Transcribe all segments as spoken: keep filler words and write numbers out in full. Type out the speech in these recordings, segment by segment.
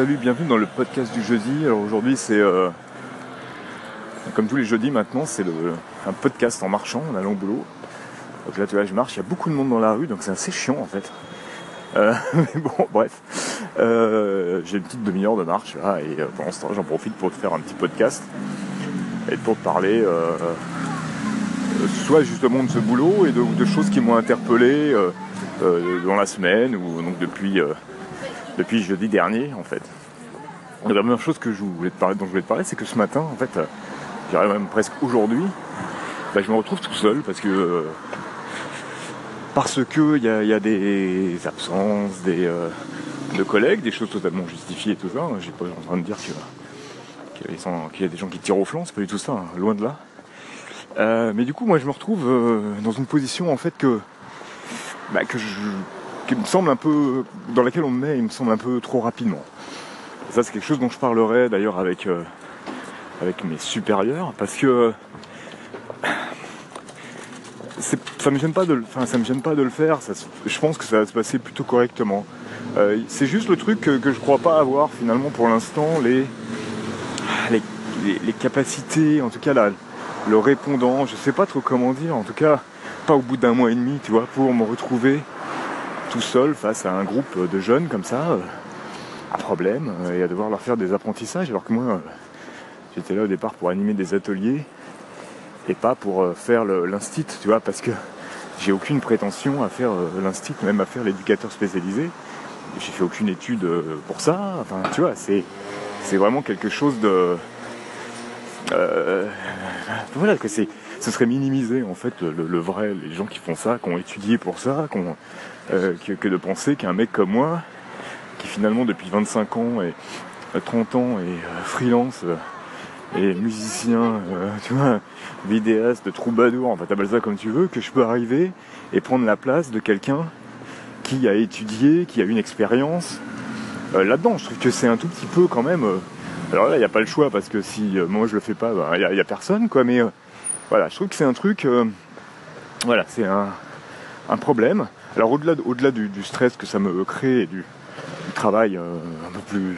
Salut, bienvenue dans le podcast du jeudi. Alors aujourd'hui c'est, euh, comme tous les jeudis maintenant, c'est le, un podcast en marchant, en allant au boulot. Donc là tu vois, je marche, il y a beaucoup de monde dans la rue, donc c'est assez chiant en fait. Euh, mais bon, bref, euh, j'ai une petite demi-heure de marche là, et euh, pendant ce temps j'en profite pour te faire un petit podcast et pour te parler euh, soit justement de ce boulot et de, de choses qui m'ont interpellé euh, euh, dans la semaine, ou donc depuis... Euh, Depuis jeudi dernier, en fait. La première chose que je voulais te parler, dont je voulais te parler, c'est que ce matin, en fait, j'arrive même presque aujourd'hui, bah, je me retrouve tout seul parce que parce que il y a, y a des absences, des euh, de collègues, des choses totalement justifiées et tout ça. J'ai pas en train de dire que qu'il y a des gens qui tirent au flanc, c'est pas du tout ça, hein, loin de là. Euh, mais du coup, moi, je me retrouve euh, dans une position, en fait, que bah, que je qui me semble un peu, dans laquelle on me met, il me semble un peu trop rapidement. Et ça, c'est quelque chose dont je parlerai d'ailleurs avec, euh, avec mes supérieurs, parce que c'est, ça me gêne pas de, enfin, ça me gêne pas de le faire. Ça, je pense que ça va se passer plutôt correctement. Euh, c'est juste le truc que, que je crois pas avoir finalement pour l'instant les, les, les, les capacités, en tout cas la, le répondant. Je sais pas trop comment dire. En tout cas, pas au bout d'un mois et demi, tu vois, pour me retrouver tout seul face à un groupe de jeunes comme ça, euh, à problème, euh, et à devoir leur faire des apprentissages, alors que moi, euh, j'étais là au départ pour animer des ateliers et pas pour euh, faire le, l'instit, tu vois, parce que j'ai aucune prétention à faire euh, l'instit, même à faire l'éducateur spécialisé. J'ai fait aucune étude euh, pour ça. Enfin, tu vois, c'est, c'est vraiment quelque chose de... Euh, voilà, que c'est... Ce serait minimiser en fait le, le vrai, les gens qui font ça, qui ont étudié pour ça, qui ont, euh, que, que de penser qu'un mec comme moi, qui finalement depuis vingt-cinq ans et trente ans est euh, freelance, euh, et musicien, euh, tu vois, vidéaste, troubadour, enfin t'appelles ça comme tu veux, que je peux arriver et prendre la place de quelqu'un qui a étudié, qui a une expérience euh, là-dedans. Je trouve que c'est un tout petit peu quand même... Euh, alors là, il n'y a pas le choix, parce que si euh, moi je le fais pas, bah, y a, y a personne, quoi, mais... Euh, Voilà, je trouve que c'est un truc, euh, voilà, c'est un, un problème. Alors au-delà, au-delà du, du stress que ça me crée, et du, du travail euh, un peu plus,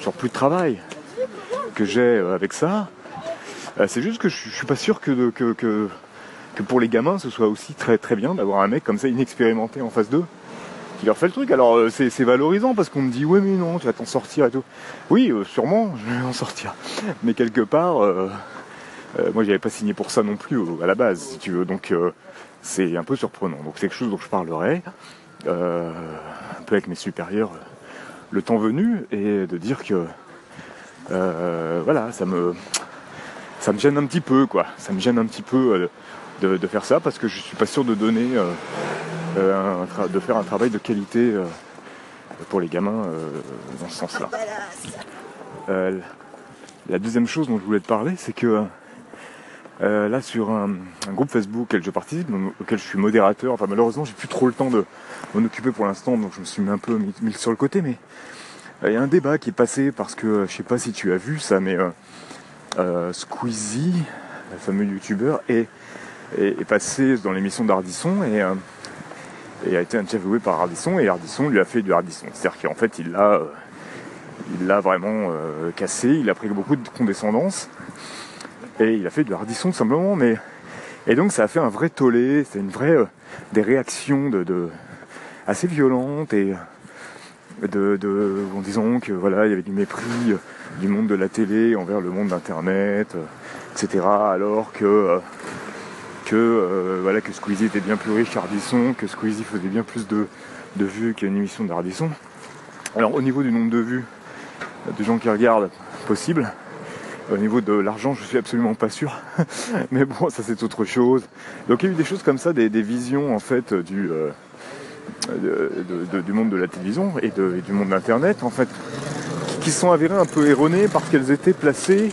sur plus de travail que j'ai avec ça, euh, c'est juste que je, je suis pas sûr que, que, que, que pour les gamins, ce soit aussi très très bien d'avoir un mec comme ça inexpérimenté en face d'eux qui leur fait le truc. Alors euh, c'est, c'est valorisant parce qu'on me dit ouais mais non, tu vas t'en sortir et tout. Oui, euh, sûrement, je vais en sortir, mais quelque part. Euh, Euh, moi, j'avais pas signé pour ça non plus euh, à la base, si tu veux. Donc, euh, c'est un peu surprenant. Donc, c'est quelque chose dont je parlerai euh, un peu avec mes supérieurs euh, le temps venu, et de dire que euh, voilà, ça me ça me gêne un petit peu, quoi. Ça me gêne un petit peu euh, de, de faire ça, parce que je suis pas sûr de donner euh, euh, un tra- de faire un travail de qualité euh, pour les gamins euh, dans ce sens-là. Euh, la deuxième chose dont je voulais te parler, c'est que Euh, là sur un, un groupe Facebook auquel je participe, auquel je suis modérateur, enfin malheureusement j'ai plus trop le temps de, de m'en occuper pour l'instant, donc je me suis mis un peu mis, mis sur le côté, mais il euh, y a un débat qui est passé, parce que euh, je sais pas si tu as vu ça, mais euh, euh, Squeezie, le fameux youtubeur, est, est, est passé dans l'émission d'Ardisson et, euh, et a été interviewé par Ardisson, et Ardisson lui a fait du Ardisson, c'est-à-dire qu'en fait il l'a, euh, il l'a vraiment euh, cassé, il a pris beaucoup de condescendance. Et il a fait de l'Ardisson tout simplement, mais... Et donc ça a fait un vrai tollé, c'est une vraie... Euh, des réactions de, de... assez violentes, et... De, de... en disant que, voilà, il y avait du mépris euh, du monde de la télé envers le monde d'Internet, euh, et cetera. Alors que... Euh, que, euh, voilà, que Squeezie était bien plus riche qu'Ardisson, que Squeezie faisait bien plus de, de vues qu'une émission d'Ardisson. Alors au niveau du nombre de vues, de gens qui regardent, possible... Au niveau de l'argent, je suis absolument pas sûr. Mais bon, ça c'est autre chose. Donc il y a eu des choses comme ça, des, des visions en fait du, euh, de, de, du monde de la télévision et, de, et du monde d'Internet en fait, qui sont avérées un peu erronées, parce qu'elles étaient placées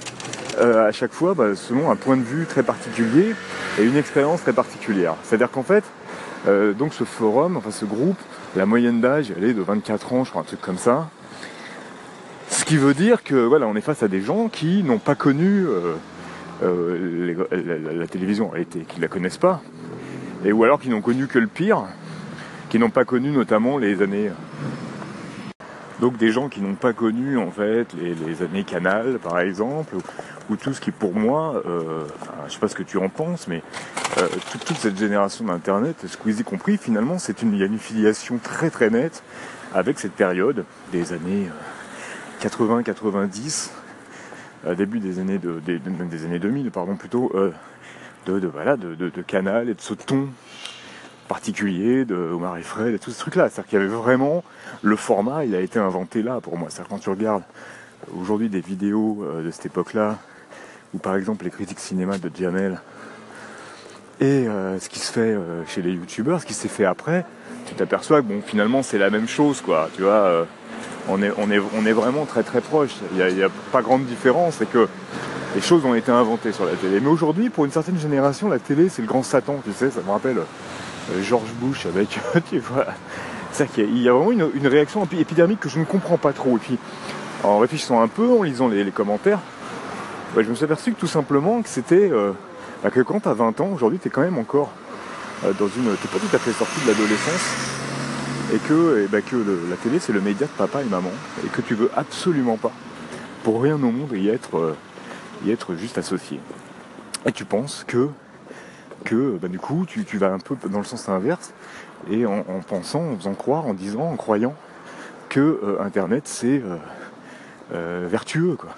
euh, à chaque fois bah, selon un point de vue très particulier et une expérience très particulière. C'est-à-dire qu'en fait, euh, donc ce forum, enfin ce groupe, la moyenne d'âge, elle est de vingt-quatre ans, je crois, un truc comme ça. Ce qui veut dire que voilà, on est face à des gens qui n'ont pas connu euh, euh, les, la, la, la télévision en réalité, qui ne la connaissent pas, et ou alors qui n'ont connu que le pire, qui n'ont pas connu notamment les années. Donc des gens qui n'ont pas connu en fait les, les années Canal par exemple, ou, ou tout ce qui pour moi, euh, je sais pas ce que tu en penses, mais euh, toute, toute cette génération d'internet, Squeezie compris, finalement c'est une, il y a une filiation très très nette avec cette période des années quatre-vingts quatre-vingt-dix, euh, début des années de, des, des années deux mille pardon plutôt, euh, de, de, voilà, de, de, de Canal et de ce ton particulier de Omar et Fred et tout ce truc là, c'est-à-dire qu'il y avait vraiment le format, il a été inventé là pour moi. C'est-à-dire quand tu regardes aujourd'hui des vidéos de cette époque-là, ou par exemple les critiques cinéma de Jamel et euh, ce qui se fait euh, chez les youtubeurs, ce qui s'est fait après, tu t'aperçois que bon finalement c'est la même chose quoi, tu vois, euh, on est on est on est vraiment très très proche. Il n'y a, a pas grande différence, c'est que les choses ont été inventées sur la télé. Mais aujourd'hui, pour une certaine génération, la télé c'est le grand Satan, tu sais, ça me rappelle George Bush avec, tu vois, c'est qu'il y a, il y a vraiment une, une réaction épidermique que je ne comprends pas trop. Et puis, en réfléchissant un peu, en lisant les, les commentaires, bah, je me suis aperçu que tout simplement que c'était, euh, bah, que quand t'as vingt ans, aujourd'hui t'es quand même encore euh, dans une, t'es pas tout à fait sorti de l'adolescence, et que, et bah, que le, la télé c'est le média de papa et maman, et que tu veux absolument pas, pour rien au monde, y être, euh, y être juste associé. Et tu penses que que bah, du coup tu, tu vas un peu dans le sens inverse et en, en pensant, en faisant croire, en disant, en croyant que euh, internet c'est euh, euh, vertueux quoi.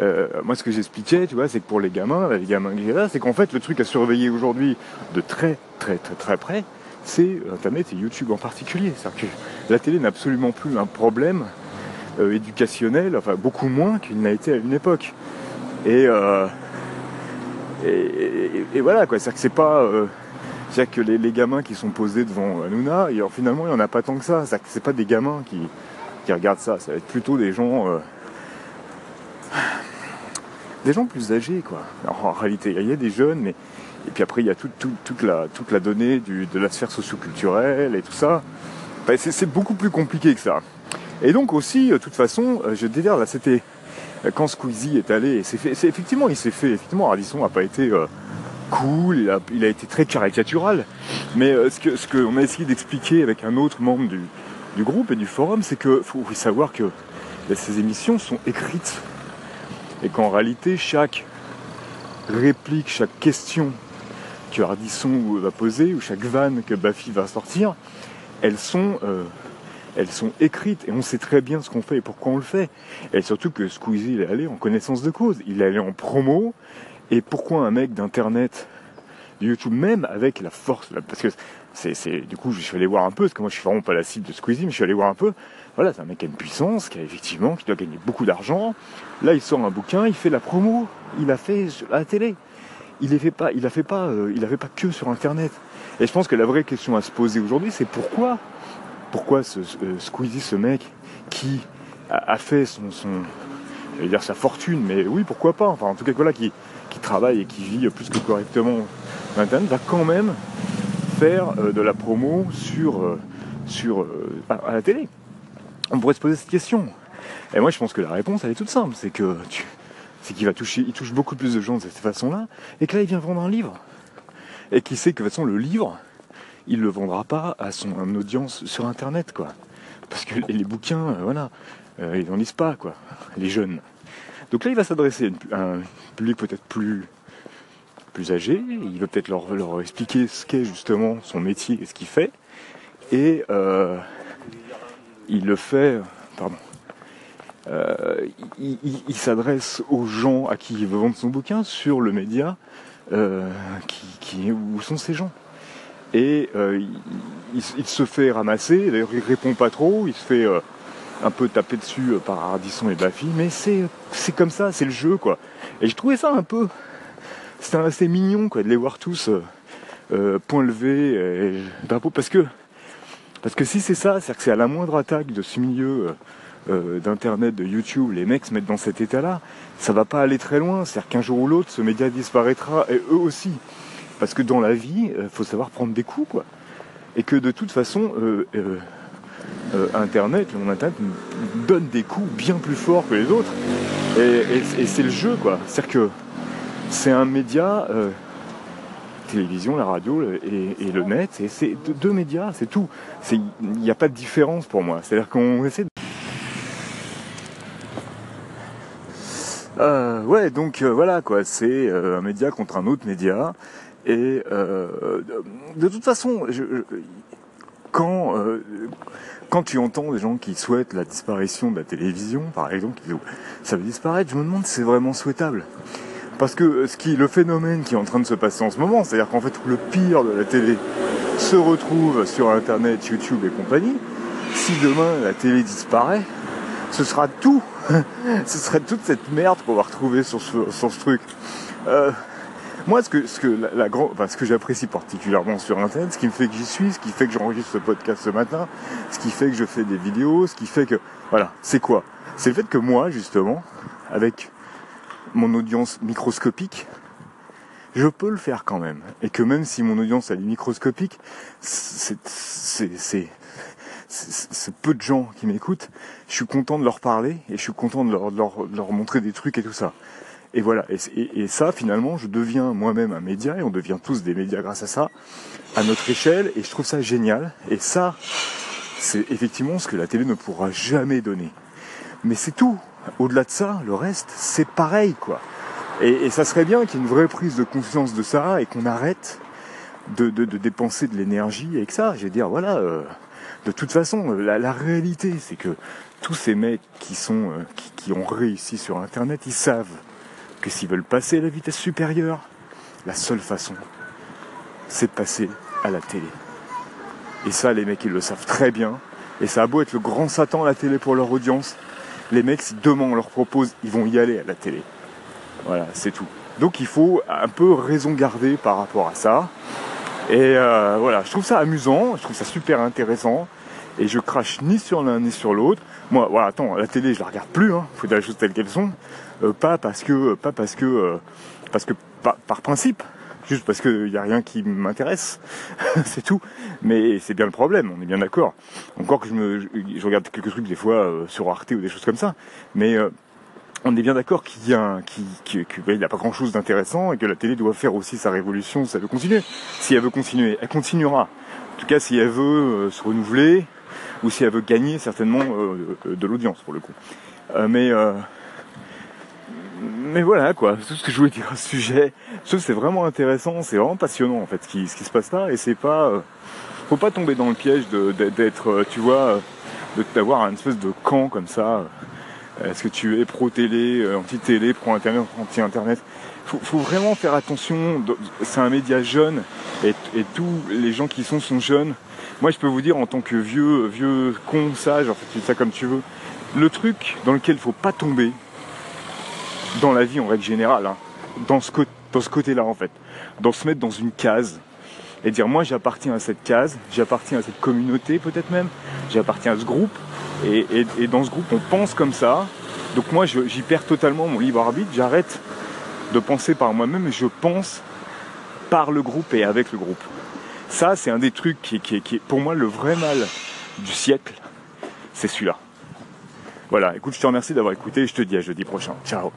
Euh, moi ce que j'expliquais, tu vois, c'est que pour les gamins, les gamins c'est qu'en fait le truc à surveiller aujourd'hui de très très très très près, c'est internet et YouTube en particulier. C'est-à-dire que la télé n'a absolument plus un problème euh, éducationnel, enfin beaucoup moins qu'il n'a été à une époque. Et euh, Et, et, et voilà quoi, c'est-à-dire que c'est pas euh, c'est-à-dire que les, les gamins qui sont posés devant Hanouna, et alors, finalement il n'y en a pas tant que ça, c'est-à-dire que c'est pas des gamins qui, qui regardent ça, ça va être plutôt des gens euh, des gens plus âgés quoi. Alors, en réalité il y a des jeunes, mais et puis après il y a tout, tout, toute, la, toute la donnée du, de la sphère socioculturelle et tout ça, enfin, c'est, c'est beaucoup plus compliqué que ça. Et donc aussi, de toute façon, je délire là, c'était quand Squeezie est allé, c'est fait, c'est, effectivement il s'est fait, effectivement Ardisson n'a pas été euh, cool, il a, il a été très caricatural, mais euh, ce que ce qu'on a essayé d'expliquer avec un autre membre du, du groupe et du forum, c'est que faut savoir que là, ces émissions sont écrites, et qu'en réalité chaque réplique, chaque question que Ardisson va poser, ou chaque vanne que Buffy va sortir, elles sont... Euh, elles sont écrites, et on sait très bien ce qu'on fait et pourquoi on le fait. Et surtout que Squeezie, il est allé en connaissance de cause, il est allé en promo, et pourquoi un mec d'internet, de YouTube même, avec la force, parce que c'est, c'est, du coup je suis allé voir un peu, parce que moi je suis vraiment pas la cible de Squeezie, mais je suis allé voir un peu, voilà, c'est un mec qui a une puissance, qui a effectivement, qui doit gagner beaucoup d'argent, là il sort un bouquin, il fait la promo, il a fait à la télé, il ne fait pas, il a fait pas, euh, il a fait pas que sur internet. Et je pense que la vraie question à se poser aujourd'hui, c'est pourquoi Pourquoi ce, ce, Squeezie, ce mec qui a, a fait son, son, je vais dire sa fortune, mais oui, pourquoi pas, enfin en tout cas voilà, qui, qui travaille et qui vit plus que correctement l'internet, va quand même faire euh, de la promo sur, euh, sur, euh, à, à la télé. On pourrait se poser cette question. Et moi je pense que la réponse elle est toute simple, c'est que tu, c'est qu'il va toucher, il touche beaucoup plus de gens de cette façon-là, et que là il vient vendre un livre. Et qu'il sait que de toute façon le livre, il le vendra pas à son à audience sur internet quoi, parce que les, les bouquins euh, voilà euh, ils n'en lisent pas quoi, les jeunes. Donc là il va s'adresser à un public peut-être plus plus âgé, il va peut-être leur, leur expliquer ce qu'est justement son métier et ce qu'il fait, et euh, il le fait pardon euh, il, il, il s'adresse aux gens à qui il veut vendre son bouquin sur le média euh, qui, qui où sont ces gens. Et euh, il, il, il se fait ramasser, d'ailleurs il répond pas trop, il se fait euh, un peu taper dessus euh, par Ardisson et Buffy, mais c'est, c'est comme ça, c'est le jeu quoi. Et j'ai trouvé ça un peu, c'était assez mignon quoi, de les voir tous euh, euh, point levé, et, ben, parce que parce que si c'est ça, c'est-à-dire que c'est à la moindre attaque de ce milieu euh, euh, d'internet, de YouTube, les mecs se mettent dans cet état-là, ça va pas aller très loin, c'est-à-dire qu'un jour ou l'autre ce média disparaîtra, et eux aussi. Parce que dans la vie, il faut savoir prendre des coups, quoi. Et que de toute façon, euh, euh, euh, Internet, le monde Internet, donne des coups bien plus forts que les autres. Et, et, et c'est le jeu, quoi. C'est-à-dire que c'est un média, euh, télévision, la radio et, et le net, et c'est deux médias, c'est tout. Il n'y a pas de différence pour moi. C'est-à-dire qu'on essaie de... Euh, ouais, donc euh, voilà quoi, c'est euh, un média contre un autre média. Et euh, de toute façon, je, je, quand, euh, quand tu entends des gens qui souhaitent la disparition de la télévision, par exemple, qui disent ça va disparaître, je me demande si c'est vraiment souhaitable. Parce que ce qui, le phénomène qui est en train de se passer en ce moment, c'est-à-dire qu'en fait le pire de la télé se retrouve sur Internet, YouTube et compagnie, si demain la télé disparaît, ce sera tout. Ce serait toute cette merde qu'on va retrouver sur ce, sur ce truc. Euh, moi, ce que, ce que, la, la grand, enfin, ce que j'apprécie particulièrement sur Internet, ce qui me fait que j'y suis, ce qui fait que j'enregistre ce podcast ce matin, ce qui fait que je fais des vidéos, ce qui fait que... Voilà, c'est quoi? C'est le fait que moi, justement, avec mon audience microscopique, je peux le faire quand même. Et que même si mon audience elle est microscopique, c'est, c'est, c'est, c'est, c'est peu de gens qui m'écoutent, je suis content de leur parler et je suis content de leur, de leur, de leur montrer des trucs et tout ça. Et voilà, et, et, et ça finalement, je deviens moi-même un média et on devient tous des médias grâce à ça, à notre échelle, et je trouve ça génial. Et ça, c'est effectivement ce que la télé ne pourra jamais donner. Mais c'est tout. Au-delà de ça, le reste, c'est pareil, quoi. Et, et ça serait bien qu'il y ait une vraie prise de conscience de ça et qu'on arrête de, de, de dépenser de l'énergie avec ça. Je veux dire, voilà, euh, de toute façon, la, la réalité, c'est que tous ces mecs qui sont, euh, qui, qui ont réussi sur Internet, ils savent que s'ils veulent passer à la vitesse supérieure, la seule façon, c'est de passer à la télé. Et ça, les mecs, ils le savent très bien. Et ça a beau être le grand Satan à la télé pour leur audience, les mecs, si demain on leur propose, ils vont y aller à la télé. Voilà, c'est tout. Donc il faut un peu raison garder par rapport à ça. Et euh, voilà, je trouve ça amusant, je trouve ça super intéressant. Et je crache ni sur l'un ni sur l'autre. Moi, voilà, attends, la télé, je la regarde plus, hein. Faut dire les choses telles qu'elles sont. Euh, pas parce que, pas parce que, euh, parce que pas, par principe. Juste parce qu'il n'y a rien qui m'intéresse, c'est tout. Mais c'est bien le problème, on est bien d'accord. Encore que je, me, je, je regarde quelques trucs des fois euh, sur Arte ou des choses comme ça, mais euh, on est bien d'accord qu'il y a, qu'il, qu'il, qu'il y a pas grand-chose d'intéressant et que la télé doit faire aussi sa révolution si elle veut continuer. Si elle veut continuer, elle continuera. En tout cas, si elle veut euh, se renouveler ou si elle veut gagner certainement euh, de l'audience, pour le coup. Euh, mais... Euh, Mais voilà quoi, tout ce que je voulais dire à ce sujet. Je trouve que c'est vraiment intéressant, c'est vraiment passionnant en fait ce qui, ce qui se passe là. Et c'est pas, euh, faut pas tomber dans le piège de, de, d'être, euh, tu vois, de d'avoir un espèce de camp comme ça. Euh, est-ce que tu es pro télé, euh, anti télé, pro internet, anti internet? Faut, faut vraiment faire attention. C'est un média jeune et, et tous les gens qui sont sont jeunes. Moi je peux vous dire en tant que vieux, vieux con sage, en fait tu dis ça comme tu veux. Le truc dans lequel faut pas tomber. Dans la vie en règle générale, hein, dans ce, co- dans ce côté-là en fait, dans se mettre dans une case et dire moi j'appartiens à cette case, j'appartiens à cette communauté peut-être même, j'appartiens à ce groupe et, et, et dans ce groupe on pense comme ça, donc moi je, j'y perds totalement mon libre arbitre, j'arrête de penser par moi-même et je pense par le groupe et avec le groupe. Ça c'est un des trucs qui est, qui est, qui est pour moi le vrai mal du siècle, c'est celui-là. Voilà, écoute je te remercie d'avoir écouté et je te dis à jeudi prochain, ciao.